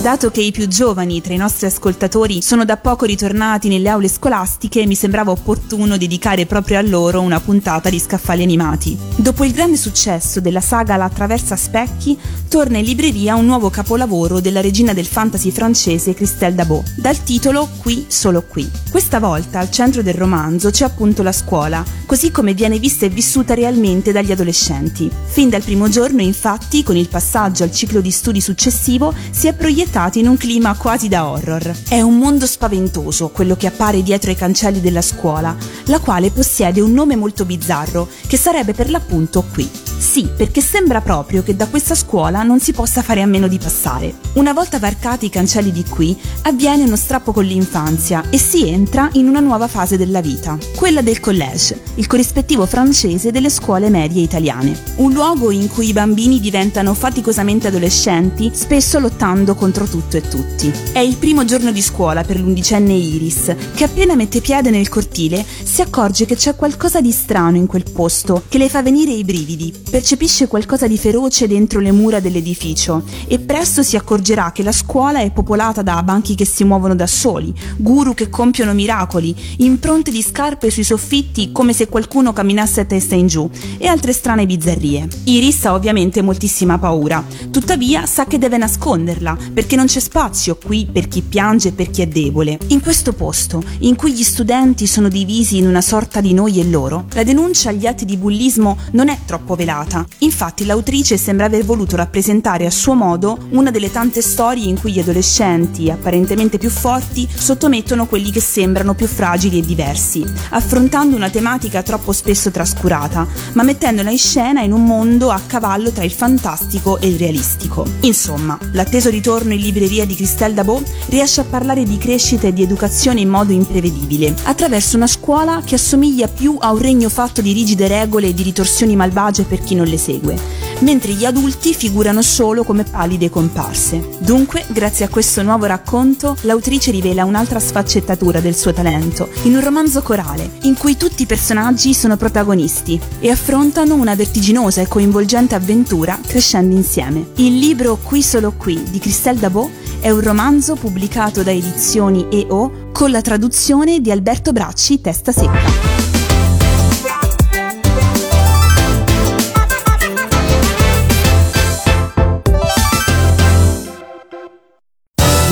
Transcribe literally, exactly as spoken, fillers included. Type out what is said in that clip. Dato che i più giovani tra i nostri ascoltatori sono da poco ritornati nelle aule scolastiche, mi sembrava opportuno dedicare proprio a loro una puntata di Scaffali Animati. Dopo il grande successo della saga La Traversa Specchi, torna in libreria un nuovo capolavoro della regina del fantasy francese Christelle Dabos, dal titolo Qui, solo qui. Questa volta al centro del romanzo c'è appunto la scuola, così come viene vista e vissuta realmente dagli adolescenti. Fin dal primo giorno, infatti, con il passaggio al ciclo di studi successivo, si è proiettato in un clima quasi da horror. È un mondo spaventoso quello che appare dietro ai cancelli della scuola, la quale possiede un nome molto bizzarro, che sarebbe per l'appunto Qui. Sì, perché sembra proprio che da questa scuola non si possa fare a meno di passare. Una volta varcati i cancelli di Qui, avviene uno strappo con l'infanzia e si entra in una nuova fase della vita, quella del collège, il corrispettivo francese delle scuole medie italiane. Un luogo in cui i bambini diventano faticosamente adolescenti, spesso lottando contro tutto e tutti. È il primo giorno di scuola per l'undicenne Iris, che appena mette piede nel cortile si accorge che c'è qualcosa di strano in quel posto che le fa venire i brividi. Percepisce qualcosa di feroce dentro le mura dell'edificio e presto si accorgerà che la scuola è popolata da banchi che si muovono da soli, guru che compiono miracoli, impronte di scarpe sui soffitti come se qualcuno camminasse a testa in giù e altre strane bizzarrie. Iris ha ovviamente moltissima paura, tuttavia sa che deve nasconderla perché che non c'è spazio qui per chi piange e per chi è debole. In questo posto, in cui gli studenti sono divisi in una sorta di noi e loro, la denuncia agli atti di bullismo non è troppo velata. Infatti l'autrice sembra aver voluto rappresentare a suo modo una delle tante storie in cui gli adolescenti, apparentemente più forti, sottomettono quelli che sembrano più fragili e diversi, affrontando una tematica troppo spesso trascurata, ma mettendola in scena in un mondo a cavallo tra il fantastico e il realistico. Insomma, l'atteso ritorno in libreria di Christelle Dabos riesce a parlare di crescita e di educazione in modo imprevedibile, attraverso una scuola che assomiglia più a un regno fatto di rigide regole e di ritorsioni malvagie per chi non le segue, mentre gli adulti figurano solo come pallide comparse. Dunque, grazie a questo nuovo racconto, l'autrice rivela un'altra sfaccettatura del suo talento, in un romanzo corale, in cui tutti i personaggi sono protagonisti e affrontano una vertiginosa e coinvolgente avventura crescendo insieme. Il libro Qui, solo qui di Christelle Dabos è un romanzo pubblicato da Edizioni E O con la traduzione di Alberto Bracci Testa Setta.